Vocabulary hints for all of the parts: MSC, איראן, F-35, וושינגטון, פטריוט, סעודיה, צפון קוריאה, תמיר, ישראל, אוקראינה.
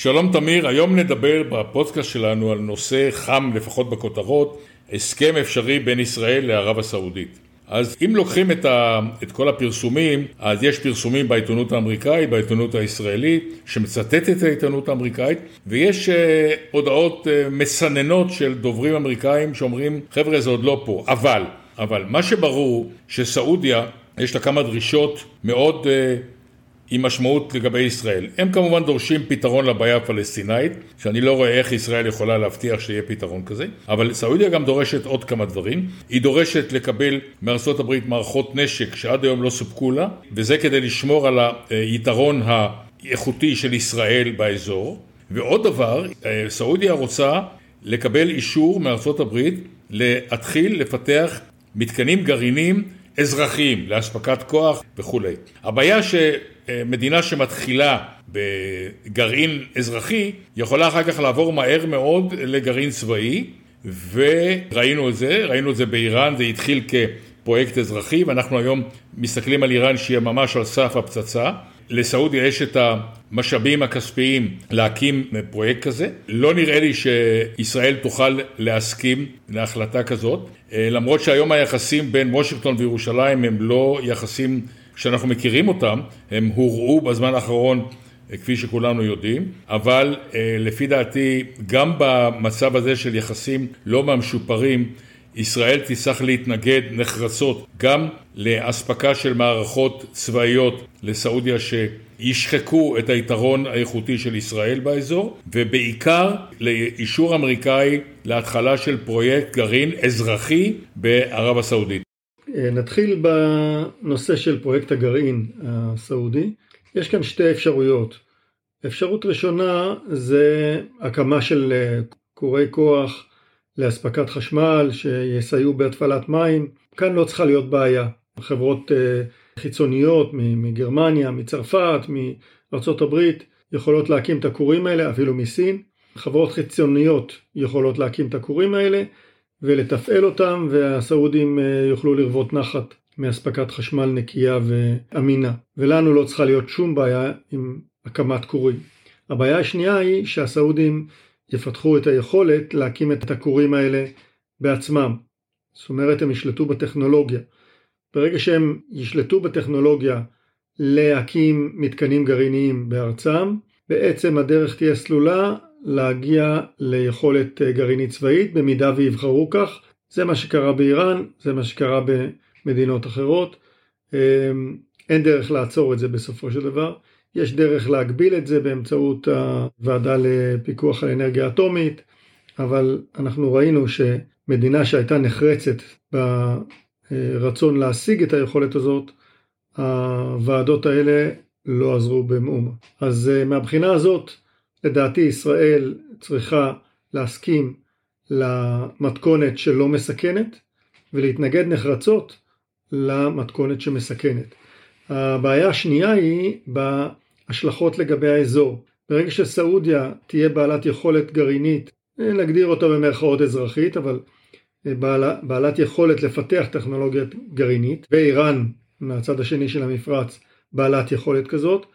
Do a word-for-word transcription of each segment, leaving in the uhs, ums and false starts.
שלום תמיר, היום נדבר בפודקאסט שלנו על נושא חם, לפחות בכותרות, הסכם אפשרי בין ישראל לערב הסעודית. אז אם לוקחים את, ה, את כל הפרסומים, אז יש פרסומים בעיתונות האמריקאית, בעיתונות הישראלית, שמצטטת את העיתונות האמריקאית, ויש uh, הודעות uh, מסננות של דוברים אמריקאים שאומרים, חבר'ה זה עוד לא פה, אבל, אבל מה שברור שסעודיה, יש לה כמה דרישות מאוד uh, עם משמעות לגבי ישראל. הם כמובן דורשים פתרון לבעיה הפלסטינאית, שאני לא רואה איך ישראל יכולה להבטיח שיהיה פתרון כזה, אבל סעודיה גם דורשת עוד כמה דברים. היא דורשת לקבל מארצות הברית מערכות נשק שעד היום לא סופקו לה, וזה כדי לשמור על היתרון האיכותי של ישראל באזור. ועוד דבר, סעודיה רוצה לקבל אישור מארצות הברית להתחיל לפתח מתקנים גרעיניים אזרחיים, להספקת כוח וכו'. הבעיה ש... מדינה שמתחילה בגרעין אזרחי, יכולה אחר כך לעבור מהר מאוד לגרעין צבאי, וראינו את זה, ראינו את זה באיראן, זה התחיל כפרויקט אזרחי, ואנחנו היום מסתכלים על איראן שהיא ממש על סף הפצצה. לסעודיה יש את המשאבים הכספיים להקים פרויקט כזה. לא נראה לי שישראל תוכל להסכים להחלטה כזאת, למרות שהיום היחסים בין וושינגטון וירושלים הם לא יחסים שאנחנו מכירים אותם, הם הורעו בזמן האחרון, כפי שכולנו יודעים, אבל לפי דעתי, גם במצב הזה של יחסים לא מהמשופרים, ישראל תצטרך להתנגד נחרצות, גם להספקה של מערכות צבאיות לסעודיה שישחקו את היתרון האיכותי של ישראל באזור, ובעיקר לאישור אמריקאי להתחלה של פרויקט גרעין אזרחי בערב הסעודית. נתחיל בנושא של פרויקט הגרעין הסעודי. יש כאן שתי אפשרויות. אפשרות ראשונה זה הקמה של קורי כוח להספקת חשמל שיסייעו בהתפלת מים. כאן לא צריכה להיות בעיה. חברות חיצוניות מגרמניה, מצרפת, מארצות הברית יכולות להקים את הקורים האלה, אפילו מסין. חברות חיצוניות יכולות להקים את הקורים האלה. ולתפעל אותם, והסעודים יוכלו לרוות נחת מהספקת חשמל נקייה ואמינה. ולנו לא צריכה להיות שום בעיה עם הקמת קורים. הבעיה השנייה היא שהסעודים יפתחו את היכולת להקים את הקורים האלה בעצמם. זאת אומרת, הם ישלטו בטכנולוגיה. ברגע שהם ישלטו בטכנולוגיה להקים מתקנים גרעיניים בארצם, בעצם הדרך תהיה סלולה, להגיע ליכולת גרעינית צבאית, במידה ויבחרו כך. זה מה שקרה באיראן, זה מה שקרה במדינות אחרות. אין דרך לעצור את זה בסופו של דבר. יש דרך להגביל את זה באמצעות הוועדה לפיקוח על אנרגיה אטומית, אבל אנחנו ראינו שמדינה שהייתה נחרצת ברצון להשיג את היכולת הזאת, הוועדות האלה לא עזרו במאומה. אז מהבחינה הזאת, לדעתי ישראל צריכה להסכים למתכונת שלא מסכנת, ולהתנגד נחרצות למתכונת שמסכנת. הבעיה השנייה היא בהשלכות לגבי האזור. ברגע שסעודיה תהיה בעלת יכולת גרעינית, נגדיר אותה במרכאות אזרחית, אבל בעלה, בעלת יכולת לפתח טכנולוגיה גרעינית, ואיראן מהצד השני של המפרץ בעלת יכולת כזאת,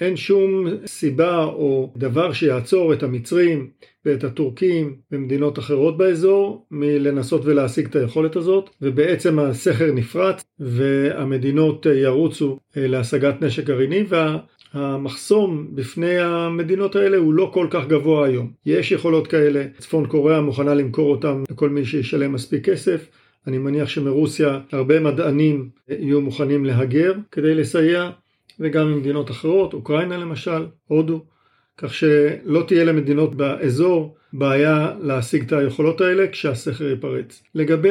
אין שום סיבה או דבר שיעצור את המצרים ואת הטורקים ומדינות אחרות באזור מלנסות ולהשיג את היכולת הזאת, ובעצם הסכר נפרץ והמדינות ירוצו להשגת נשק גרעיני, והמחסום בפני המדינות האלה הוא לא כל כך גבוה היום. יש יכולות כאלה, צפון קוריאה מוכנה למכור אותם לכל מי שישלם מספיק כסף. אני מניח שמרוסיה הרבה מדענים יהיו מוכנים להגר כדי לסייע, וגם ממדינות אחרות, אוקראינה למשל, הודו, כך שלא תהיה למדינות באזור בעיה להשיג את היכולות האלה כשהסכר ייפרץ. לגבי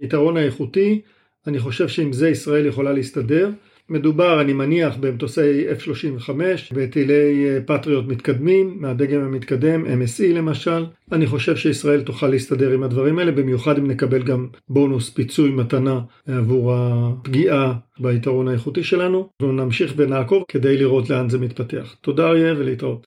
היתרון האיכותי, אני חושב שעם זה ישראל יכולה להסתדר. מדובר, אני מניח, במטוסי אף שלושים וחמש, בטילי פטריוט מתקדמים, מהדגם המתקדם, אם אס סי למשל. אני חושב שישראל תוכל להסתדר עם הדברים האלה, במיוחד אם נקבל גם בונוס, פיצוי, מתנה עבור הפגיעה ביתרון האיכותי שלנו. אנחנו נמשיך ונעקוב כדי לראות לאן זה מתפתח. תודה אריה ולהתראות.